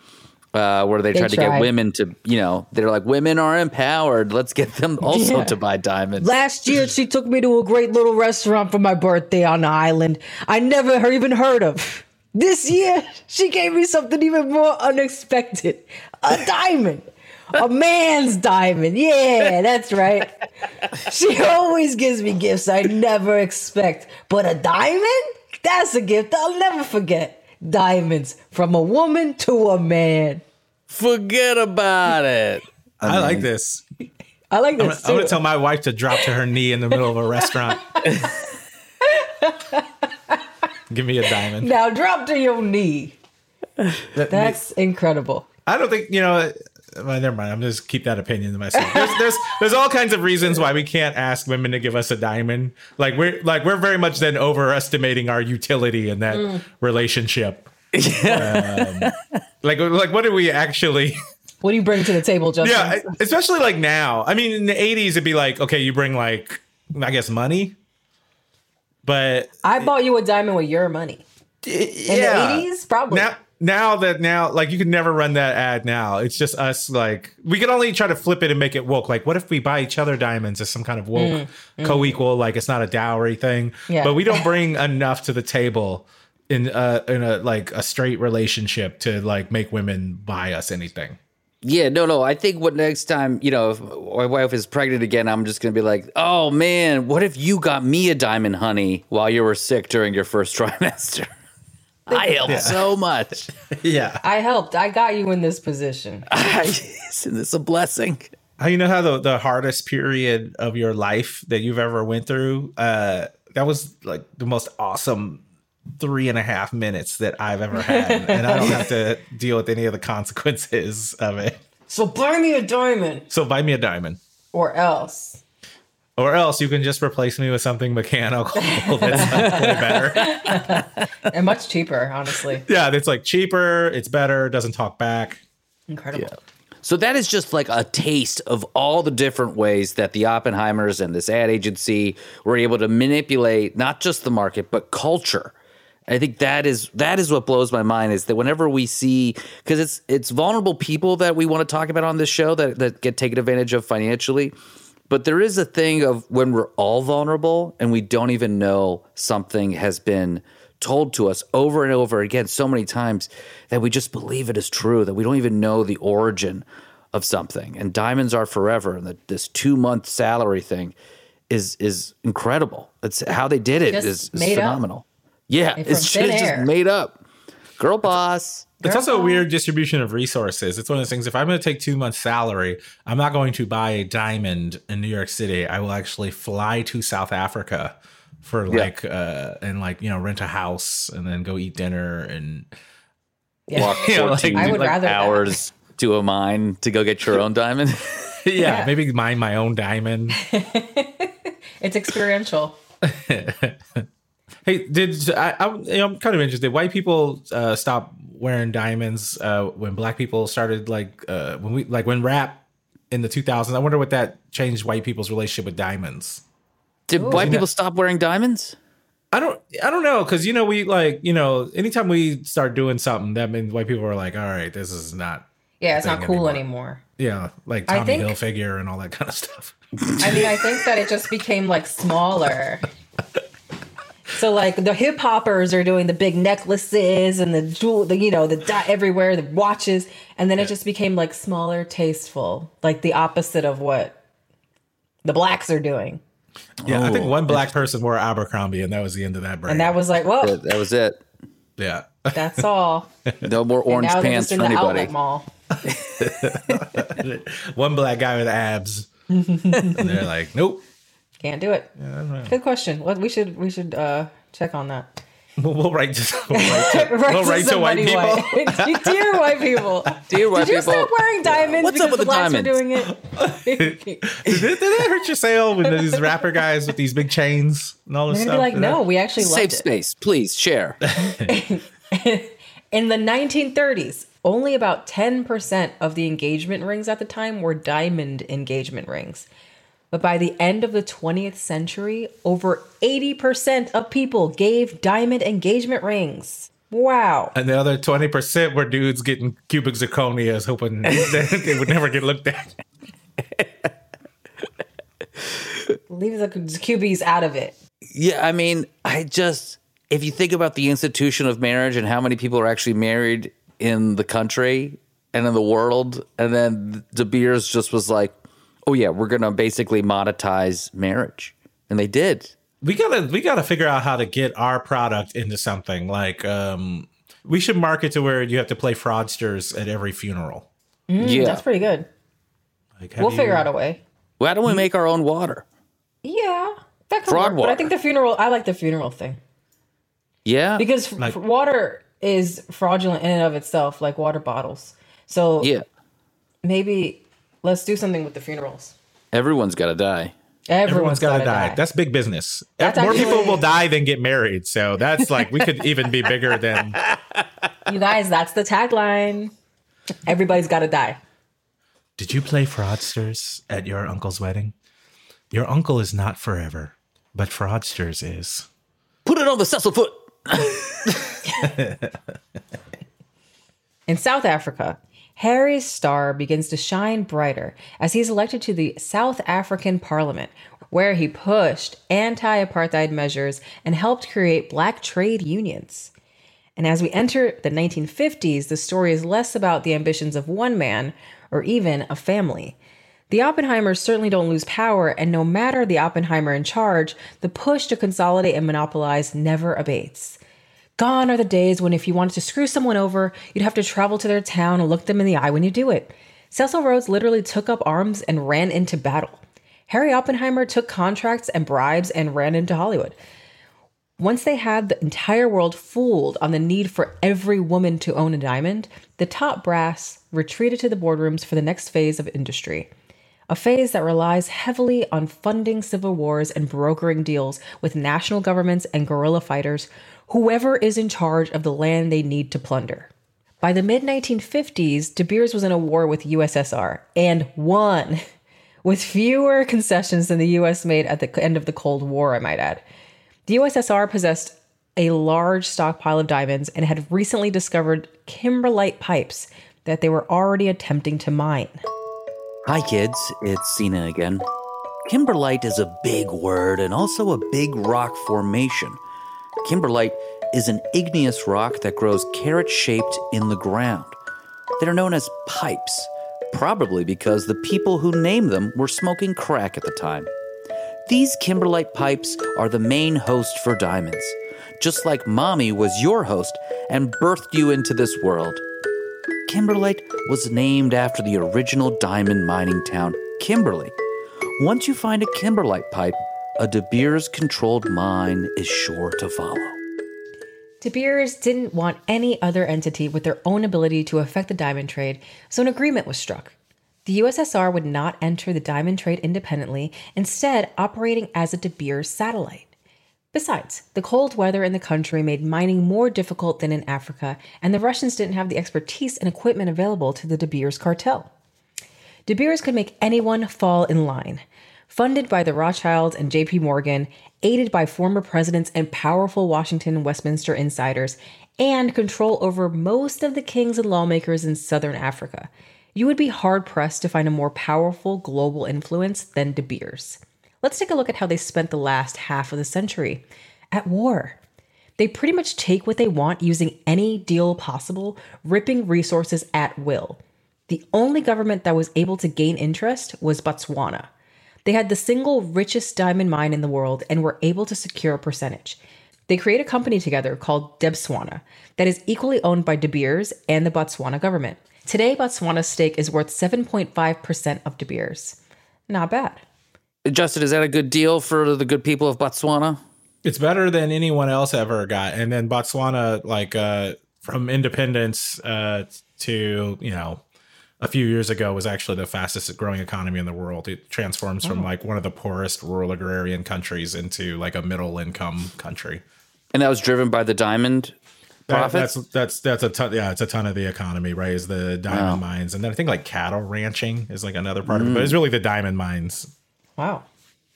uh, where they, they tried, tried to get women to, you know, they're like, women are empowered. Let's get them also yeah. to buy diamonds. Last year, she took me to a great little restaurant for my birthday on an island I never even heard of. This year, she gave me something even more unexpected. A diamond. A man's diamond. Yeah, that's right. She always gives me gifts I never expect. But a diamond? That's a gift I'll never forget. Diamonds from a woman to a man. Forget about it. I, I mean, like this. I like this, I'm, too. I'm going to tell my wife to drop to her knee in the middle of a restaurant. Give me a diamond. Now drop to your knee. That's incredible. I don't think, you know, well, never mind. I'm just keep that opinion to myself. There's, there's there's all kinds of reasons why we can't ask women to give us a diamond. Like we're like we're very much then overestimating our utility in that mm. relationship. Yeah. Um, like like what do we actually What do you bring to the table, Justin? Yeah, especially like now. I mean, in the eighties it'd be like, okay, you bring like I guess money. But I bought you a diamond with your money in yeah. the eighties, probably. Now, now that now, like you could never run that ad now. It's just us. Like we could only try to flip it and make it woke. Like what if we buy each other diamonds as some kind of woke mm, mm. co-equal? Like it's not a dowry thing. Yeah. But we don't bring enough to the table in a, in a like a straight relationship to like make women buy us anything. Yeah, no, no. I think what next time, you know, if my wife is pregnant again, I'm just going to be like, oh, man, what if you got me a diamond, honey, while you were sick during your first trimester? I helped yeah. so much. Yeah. I helped. I got you in this position. Isn't this a blessing? How you know how the, the hardest period of your life that you've ever went through, uh, that was like the most awesome three and a half minutes that I've ever had, and I don't have to deal with any of the consequences of it. So buy me a diamond. So buy me a diamond. Or else. Or else you can just replace me with something mechanical that's way better. And much cheaper, honestly. Yeah, it's like cheaper, it's better, doesn't talk back. Incredible. Yeah. So that is just like a taste of all the different ways that the Oppenheimers and this ad agency were able to manipulate not just the market, but culture. I think that is that is what blows my mind is that whenever we see – because it's it's vulnerable people that we want to talk about on this show that, that get taken advantage of financially. But there is a thing of when we're all vulnerable and we don't even know something has been told to us over and over again so many times that we just believe it is true, that we don't even know the origin of something. And diamonds are forever, and the, this two-month salary thing is is incredible. It's how they did it just is, is phenomenal. Up. Yeah, it's just, it's just made up. Girl boss. It's Girl also boss. a weird distribution of resources. It's one of those things, if I'm going to take two months salary, I'm not going to buy a diamond in New York City. I will actually fly to South Africa for like, yeah. uh, and like, you know, rent a house and then go eat dinner and yeah. walk fourteen you know, like, I would like rather hours that. to a mine to go get your own diamond. yeah, yeah, maybe mine my own diamond. It's experiential. Hey, did I, I, you know, I'm kind of interested. White people uh, stopped wearing diamonds uh, when black people started like uh, when we like when rap in the two thousands. I wonder what that changed white people's relationship with diamonds. Did Ooh. white you people know, stop wearing diamonds? I don't I don't know, because, you know, we like, you know, anytime we start doing something, that means white people are like, all right, this is not Yeah, it's not cool anymore. anymore. Yeah, like Tommy think, Hilfiger and all that kind of stuff. I mean, I think that it just became like smaller. So like the hip hoppers are doing the big necklaces and the jewel, the, you know, the dot everywhere, the watches, and then yeah. it just became like smaller, tasteful, like the opposite of what the blacks are doing. Yeah, oh, I think one black person wore Abercrombie, and that was the end of that brand. And that was like, whoa, yeah, that was it. Yeah, that's all. No more orange pants for anybody. One black guy with abs. And they're like, nope. Can't do it. Yeah, I don't know. Good question. Well, we should we should uh, check on that. We'll, we'll write to we'll write to, write we'll to, write to white people. White. Dear white people. Dear white people. Did you stop wearing diamonds? What's up with the diamonds? Were doing it. did, it, did it hurt your sale with these rapper guys with these big chains and all this stuff? They're gonna be like, no, we actually loved it. Safe space, please share. In the nineteen thirties, only about ten percent of the engagement rings at the time were diamond engagement rings. But by the end of the twentieth century, over eighty percent of people gave diamond engagement rings. Wow. And the other twenty percent were dudes getting cubic zirconias, hoping that they would never get looked at. Leave the cubies out of it. Yeah, I mean, I just, if you think about the institution of marriage and how many people are actually married in the country and in the world, and then De Beers just was like, oh yeah, we're gonna basically monetize marriage, and they did. We gotta we gotta figure out how to get our product into something. Like um, we should market to where you have to play Fraudsters at every funeral. Mm, yeah, that's pretty good. Like, we'll you, figure out a way. Why don't we make our own water? Yeah, that could fraud work, water. But I think the funeral. I like the funeral thing. Yeah, because like, f- water is fraudulent in and of itself, like water bottles. So yeah, maybe. Let's do something with the funerals. Everyone's got to die. Everyone's, Everyone's got to die. die. That's big business. That's More actually... people will die than get married. So that's like, we could even be bigger than... You guys, that's the tagline. Everybody's got to die. Did you play Fraudsters at your uncle's wedding? Your uncle is not forever, but Fraudsters is. Put it on the Cecil foot. In South Africa... Harry's star begins to shine brighter as he's elected to the South African Parliament, where he pushed anti-apartheid measures and helped create black trade unions. And as we enter the nineteen fifties, the story is less about the ambitions of one man or even a family. The Oppenheimers certainly don't lose power, and no matter the Oppenheimer in charge, the push to consolidate and monopolize never abates. Gone are the days when if you wanted to screw someone over, you'd have to travel to their town and look them in the eye when you do it. Cecil Rhodes literally took up arms and ran into battle. Harry Oppenheimer took contracts and bribes and ran into Hollywood. Once they had the entire world fooled on the need for every woman to own a diamond, the top brass retreated to the boardrooms for the next phase of industry. A phase that relies heavily on funding civil wars and brokering deals with national governments and guerrilla fighters, whoever is in charge of the land they need to plunder. By the mid-nineteen fifties, De Beers was in a war with U S S R, and won, with fewer concessions than the U S made at the end of the Cold War, I might add. The U S S R possessed a large stockpile of diamonds and had recently discovered kimberlite pipes that they were already attempting to mine. Hi kids, it's Sina again. Kimberlite is a big word and also a big rock formation. Kimberlite is an igneous rock that grows carrot-shaped in the ground. They're known as pipes, probably because the people who named them were smoking crack at the time. These kimberlite pipes are the main host for diamonds, just like mommy was your host and birthed you into this world. Kimberlite was named after the original diamond mining town, Kimberley. Once you find a kimberlite pipe, a De Beers-controlled mine is sure to follow. De Beers didn't want any other entity with their own ability to affect the diamond trade, so an agreement was struck. The U S S R would not enter the diamond trade independently, instead operating as a De Beers satellite. Besides, the cold weather in the country made mining more difficult than in Africa, and the Russians didn't have the expertise and equipment available to the De Beers cartel. De Beers could make anyone fall in line. Funded by the Rothschilds and J P Morgan, aided by former presidents and powerful Washington and Westminster insiders, and control over most of the kings and lawmakers in southern Africa. You would be hard-pressed to find a more powerful global influence than De Beers. Let's take a look at how they spent the last half of the century. At war. They pretty much take what they want using any deal possible, ripping resources at will. The only government that was able to gain interest was Botswana. They had the single richest diamond mine in the world and were able to secure a percentage. They create a company together called Debswana that is equally owned by De Beers and the Botswana government. Today, Botswana's stake is worth seven point five percent of De Beers. Not bad. Justin, is that a good deal for the good people of Botswana? It's better than anyone else ever got. And then Botswana, like uh, from independence uh, to, you know, a few years ago was actually the fastest growing economy in the world. It transforms oh. from like one of the poorest rural agrarian countries into like a middle income country. And that was driven by the diamond profits? That, that's, that's, that's a ton. Yeah, it's a ton of the economy, right? Is the diamond wow. mines. And then I think like cattle ranching is like another part mm. of it. But it's really the diamond mines. Wow.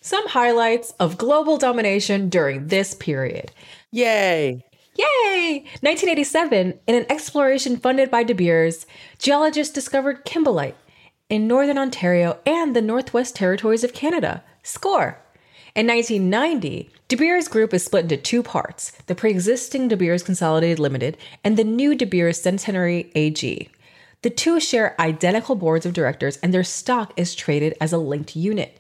Some highlights of global domination during this period. Yay. Yay! nineteen eighty-seven, in an exploration funded by De Beers, geologists discovered kimberlite in northern Ontario and the Northwest Territories of Canada. Score! In nineteen ninety, De Beers Group is split into two parts, the pre-existing De Beers Consolidated Limited and the new De Beers Centenary A G. The two share identical boards of directors and their stock is traded as a linked unit.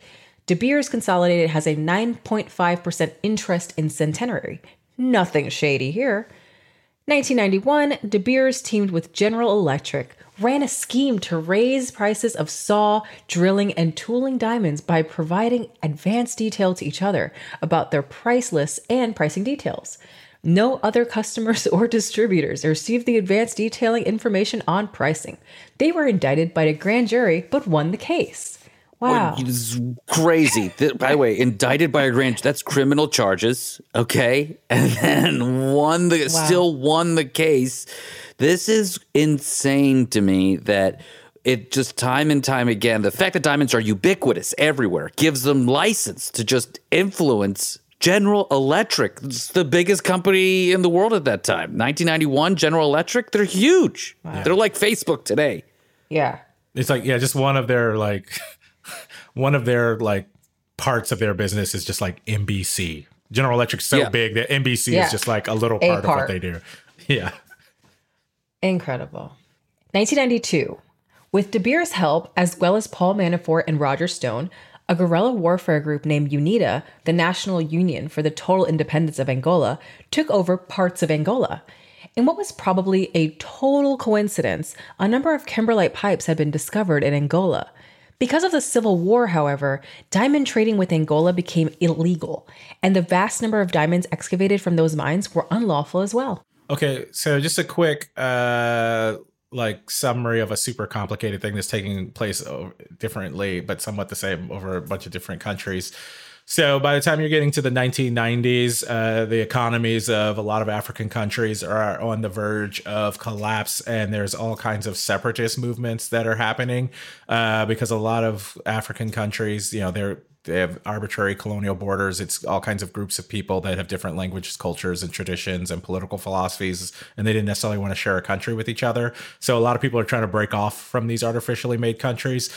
De Beers Consolidated has a nine point five percent interest in Centenary. Nothing shady here. nineteen ninety-one, De Beers teamed with General Electric, ran a scheme to raise prices of saw, drilling, and tooling diamonds by providing advanced detail to each other about their price lists and pricing details. No other customers or distributors received the advanced detailing information on pricing. They were indicted by a grand jury, but won the case. Wow. It's crazy. By the way, indicted by a grand, that's criminal charges, okay? And then won the, wow. still won the case. This is insane to me that it just time and time again, the fact that diamonds are ubiquitous everywhere gives them license to just influence General Electric, the biggest company in the world at that time. nineteen ninety-one, General Electric, they're huge. Wow. They're like Facebook today. Yeah. It's like, yeah, just one of their like... One of their like parts of their business is just like N B C. General Electric's so yeah. big that N B C yeah. is just like a little part, a part of what they do. Yeah. Incredible. nineteen ninety-two. With De Beers' help, as well as Paul Manafort and Roger Stone, a guerrilla warfare group named UNITA, the National Union for the Total Independence of Angola, took over parts of Angola. In what was probably a total coincidence, a number of kimberlite pipes had been discovered in Angola. Because of the Civil War, however, diamond trading with Angola became illegal, and the vast number of diamonds excavated from those mines were unlawful as well. Okay, so just a quick uh, like summary of a super complicated thing that's taking place differently, but somewhat the same over a bunch of different countries. So by the time you're getting to the nineteen nineties, uh, the economies of a lot of African countries are on the verge of collapse, and there's all kinds of separatist movements that are happening uh, because a lot of African countries, you know, they're they have arbitrary colonial borders. It's all kinds of groups of people that have different languages, cultures, and traditions and political philosophies, and they didn't necessarily want to share a country with each other. So a lot of people are trying to break off from these artificially made countries.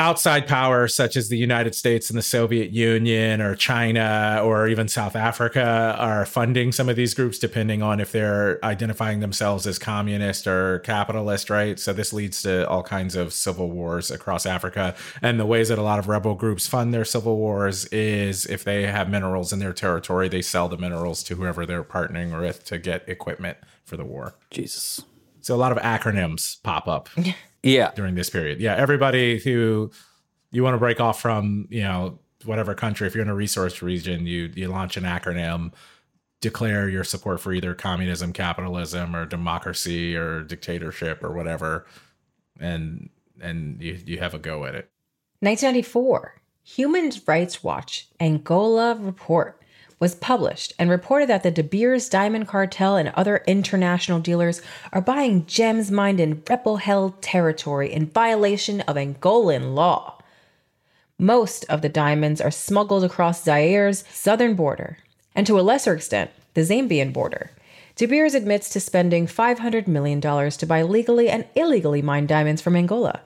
Outside power such as the United States and the Soviet Union or China or even South Africa are funding some of these groups depending on if they're identifying themselves as communist or capitalist, right? So this leads to all kinds of civil wars across Africa. And the ways that a lot of rebel groups fund their civil wars is if they have minerals in their territory, they sell the minerals to whoever they're partnering with to get equipment for the war. Jesus. So a lot of acronyms pop up. Yeah. During this period. Yeah. Everybody who you want to break off from, you know, whatever country, if you're in a resource region, you you launch an acronym, declare your support for either communism, capitalism, or democracy or dictatorship or whatever. And and you, you have a go at it. nineteen ninety-four, Human Rights Watch Angola report was published and reported that the De Beers Diamond Cartel and other international dealers are buying gems mined in rebel-held territory in violation of Angolan law. Most of the diamonds are smuggled across Zaire's southern border, and to a lesser extent, the Zambian border. De Beers admits to spending five hundred million dollars to buy legally and illegally mined diamonds from Angola.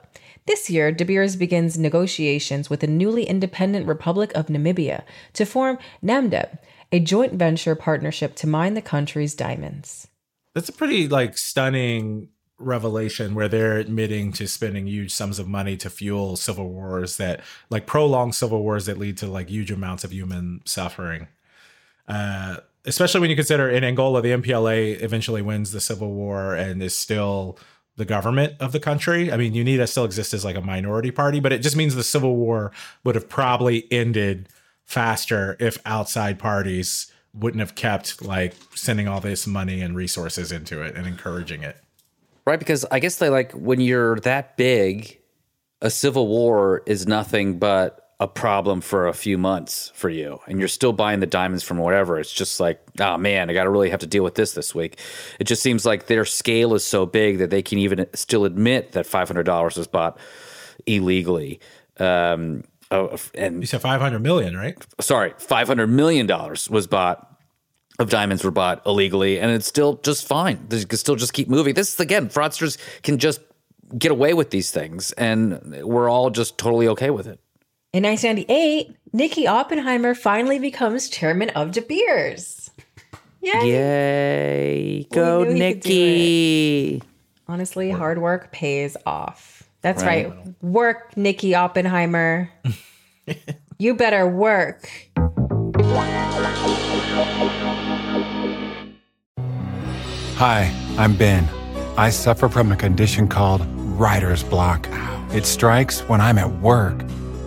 This year, De Beers begins negotiations with the newly independent Republic of Namibia to form NAMDEB, a joint venture partnership to mine the country's diamonds. That's a pretty, like, stunning revelation where they're admitting to spending huge sums of money to fuel civil wars that, like, prolonged civil wars that lead to, like, huge amounts of human suffering. Uh, especially when you consider in Angola, the M P L A eventually wins the civil war and is still the government of the country. I mean, UNITA still exists as like a minority party, but it just means the civil war would have probably ended faster if outside parties wouldn't have kept like sending all this money and resources into it and encouraging it. Right, because I guess they like when you're that big, a civil war is nothing but a problem for a few months for you, and you're still buying the diamonds from whatever. It's just like, oh man, I got to really have to deal with this this week. It just seems like their scale is so big that they can even still admit that five hundred dollars was bought illegally. Um, oh, and you said five hundred million, right? Sorry, five hundred million dollars was bought of diamonds were bought illegally, and it's still just fine. They can still just keep moving. This is, again, fraudsters can just get away with these things, and we're all just totally okay with it. In nineteen ninety-eight, Nikki Oppenheimer finally becomes chairman of De Beers. Yay! Yay! Go, Nikki! Honestly, work. Hard work pays off. That's right. right. Work, Nikki Oppenheimer. You better work. Hi, I'm Ben. I suffer from a condition called writer's block. It strikes when I'm at work.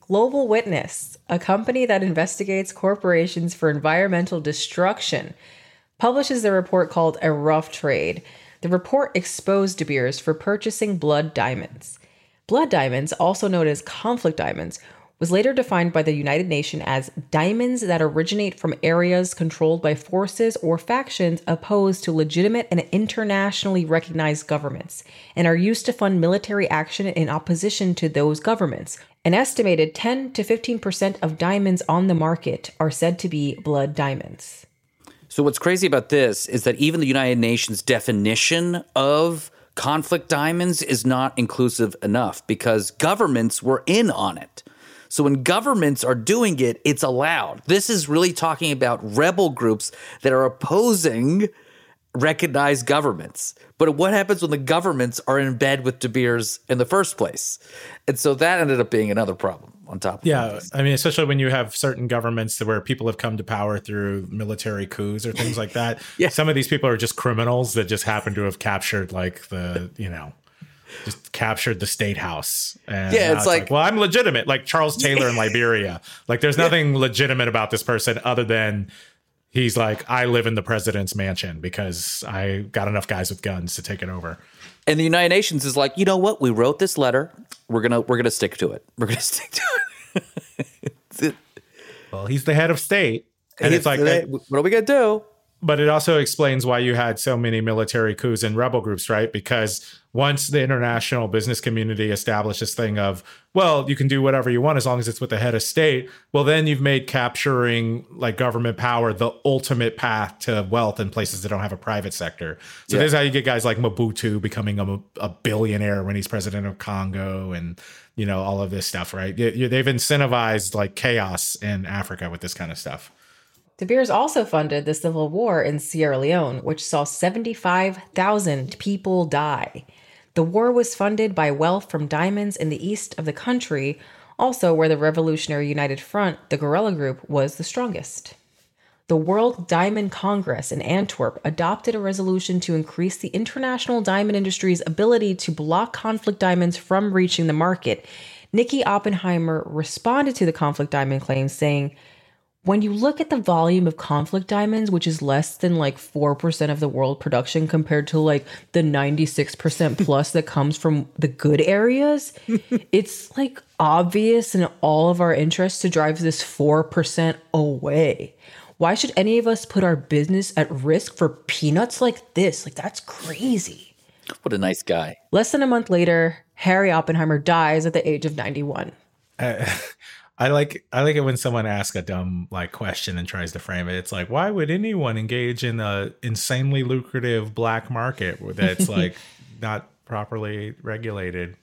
Global Witness, a company that investigates corporations for environmental destruction, publishes a report called A Rough Trade. The report exposed De Beers for purchasing blood diamonds. Blood diamonds, also known as conflict diamonds, was later defined by the United Nations as diamonds that originate from areas controlled by forces or factions opposed to legitimate and internationally recognized governments, and are used to fund military action in opposition to those governments. An estimated ten to fifteen percent of diamonds on the market are said to be blood diamonds. So what's crazy about this is that even the United Nations definition of conflict diamonds is not inclusive enough because governments were in on it. So when governments are doing it, it's allowed. This is really talking about rebel groups that are opposing recognized governments. But what happens when the governments are in bed with De Beers in the first place? And so that ended up being another problem on top of that. Yeah, I mean, especially when you have certain governments where people have come to power through military coups or things like that. Yeah. Some of these people are just criminals that just happen to have captured like the, you know, just captured the state house. And yeah, it's, it's like, like, well, I'm legitimate, like Charles Taylor in Liberia. Like there's nothing yeah. legitimate about this person other than he's like, I live in the president's mansion because I got enough guys with guns to take it over. And the United Nations is like, you know what? We wrote this letter. We're going to we're going to stick to it. We're going to stick to it. Well, he's the head of state. And he's it's like, they, what are we going to do? But it also explains why you had so many military coups and rebel groups, right? Because once the international business community established this thing of, well, you can do whatever you want as long as it's with the head of state, well, then you've made capturing like government power the ultimate path to wealth in places that don't have a private sector. So yeah. This is how you get guys like Mobutu becoming a, a billionaire when he's president of Congo and, you know, all of this stuff, right? You, you, they've incentivized like chaos in Africa with this kind of stuff. De Beers also funded the civil war in Sierra Leone, which saw seventy-five thousand people die. The war was funded by wealth from diamonds in the east of the country, also where the Revolutionary United Front, the guerrilla group, was the strongest. The World Diamond Congress in Antwerp adopted a resolution to increase the international diamond industry's ability to block conflict diamonds from reaching the market. Nikki Oppenheimer responded to the conflict diamond claims, saying, When you look at the volume of conflict diamonds, which is less than like four percent of the world production compared to like the ninety-six percent plus that comes from the good areas, it's like obvious in all of our interests to drive this four percent away. Why should any of us put our business at risk for peanuts like this? Like, that's crazy. What a nice guy. Less than a month later, Harry Oppenheimer dies at the age of ninety-one. Uh, I like I like it when someone asks a dumb like question and tries to frame it. It's like, why would anyone engage in a insanely lucrative black market that's like not properly regulated?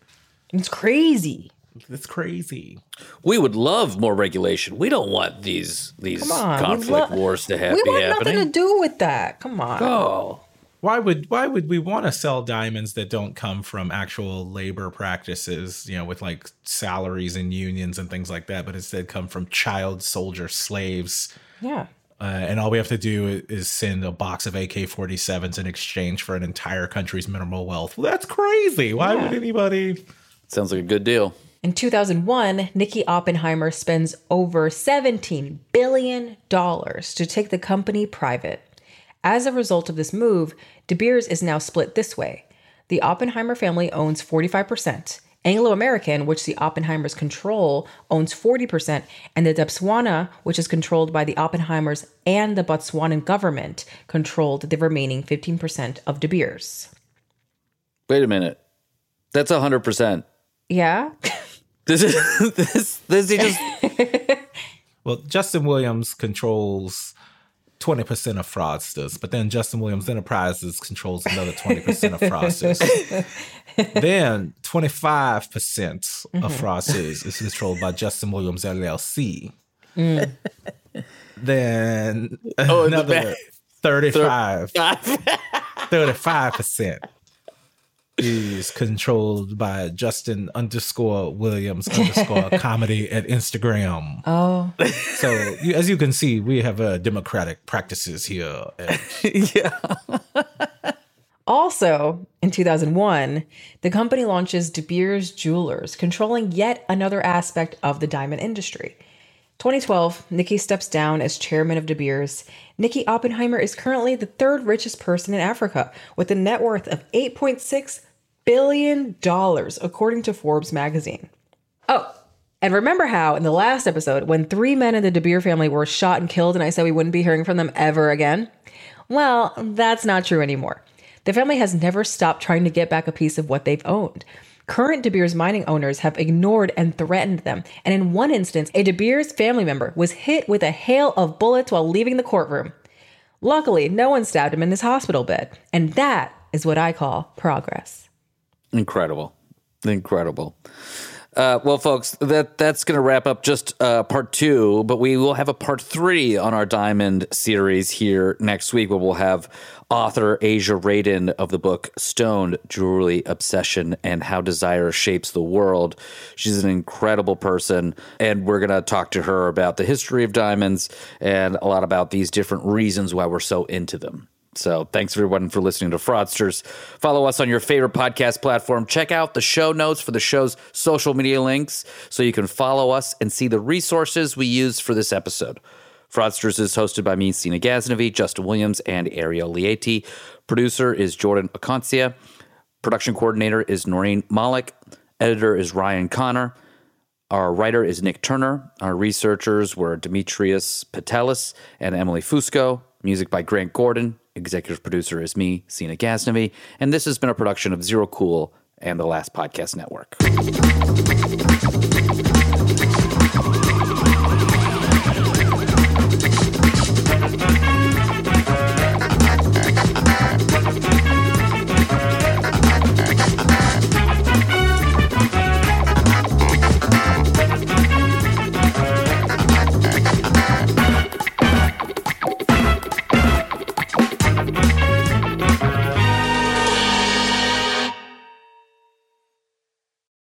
It's crazy. It's crazy. We would love more regulation. We don't want these these Come on, conflict lo- wars to happen. We want happening. nothing to do with that. Come on. Oh. Why would why would we want to sell diamonds that don't come from actual labor practices, you know, with like salaries and unions and things like that, but instead come from child soldier slaves? Yeah. Uh, and all we have to do is send a box of A K forty-sevens in exchange for an entire country's minimal wealth. Well, that's crazy. Why yeah. would anybody? Sounds like a good deal. In two thousand one, Nikki Oppenheimer spends over seventeen billion dollars to take the company private. As a result of this move, De Beers is now split this way. The Oppenheimer family owns forty-five percent, Anglo-American, which the Oppenheimers control, owns forty percent, and the Debswana, which is controlled by the Oppenheimers and the Botswanan government, controlled the remaining fifteen percent of De Beers. Wait a minute. That's one hundred percent. Yeah. This is this this he just Well, Justin Williams controls twenty percent of Fraudsters, but then Justin Williams Enterprises controls another twenty percent of Fraudsters. Then twenty-five percent mm-hmm. of Fraudsters is controlled by Justin Williams L L C. Mm. Then oh, another thirty-five, thirty-five percent is controlled by Justin underscore Williams underscore comedy at Instagram. Oh. So you, as you can see, we have uh, democratic practices here. At- yeah. Also, in two thousand one, the company launches De Beers Jewelers, controlling yet another aspect of the diamond industry. twenty twelve, Nikki steps down as chairman of De Beers. Nikki Oppenheimer is currently the third richest person in Africa, with a net worth of eight point six billion dollars, according to Forbes magazine. Oh, and remember how in the last episode, when three men in the De Beers family were shot and killed, and I said we wouldn't be hearing from them ever again? Well, that's not true anymore. The family has never stopped trying to get back a piece of what they've owned. Current De Beers mining owners have ignored and threatened them. And in one instance, a De Beers family member was hit with a hail of bullets while leaving the courtroom. Luckily, no one stabbed him in his hospital bed. And that is what I call progress. Incredible. Incredible. Uh, well, folks, that that's going to wrap up just uh, part two, but we will have a part three on our Diamond series here next week, where we'll have author Asia Radin of the book Stoned, Jewelry Obsession and How Desire Shapes the World. She's an incredible person, and we're going to talk to her about the history of diamonds and a lot about these different reasons why we're so into them. So thanks, everyone, for listening to Fraudsters. Follow us on your favorite podcast platform. Check out the show notes for the show's social media links so you can follow us and see the resources we used for this episode. Fraudsters is hosted by me, Sina Gaznavi, Justin Williams, and Ariel Leaty. Producer is Jordan Oconcia. Production coordinator is Noreen Malik. Editor is Ryan Connor. Our writer is Nick Turner. Our researchers were Demetrius Patelis and Emily Fusco. Music by Grant Gordon. Executive producer is me, Sina Gaznavi, and this has been a production of Zero Cool and the Last Podcast Network.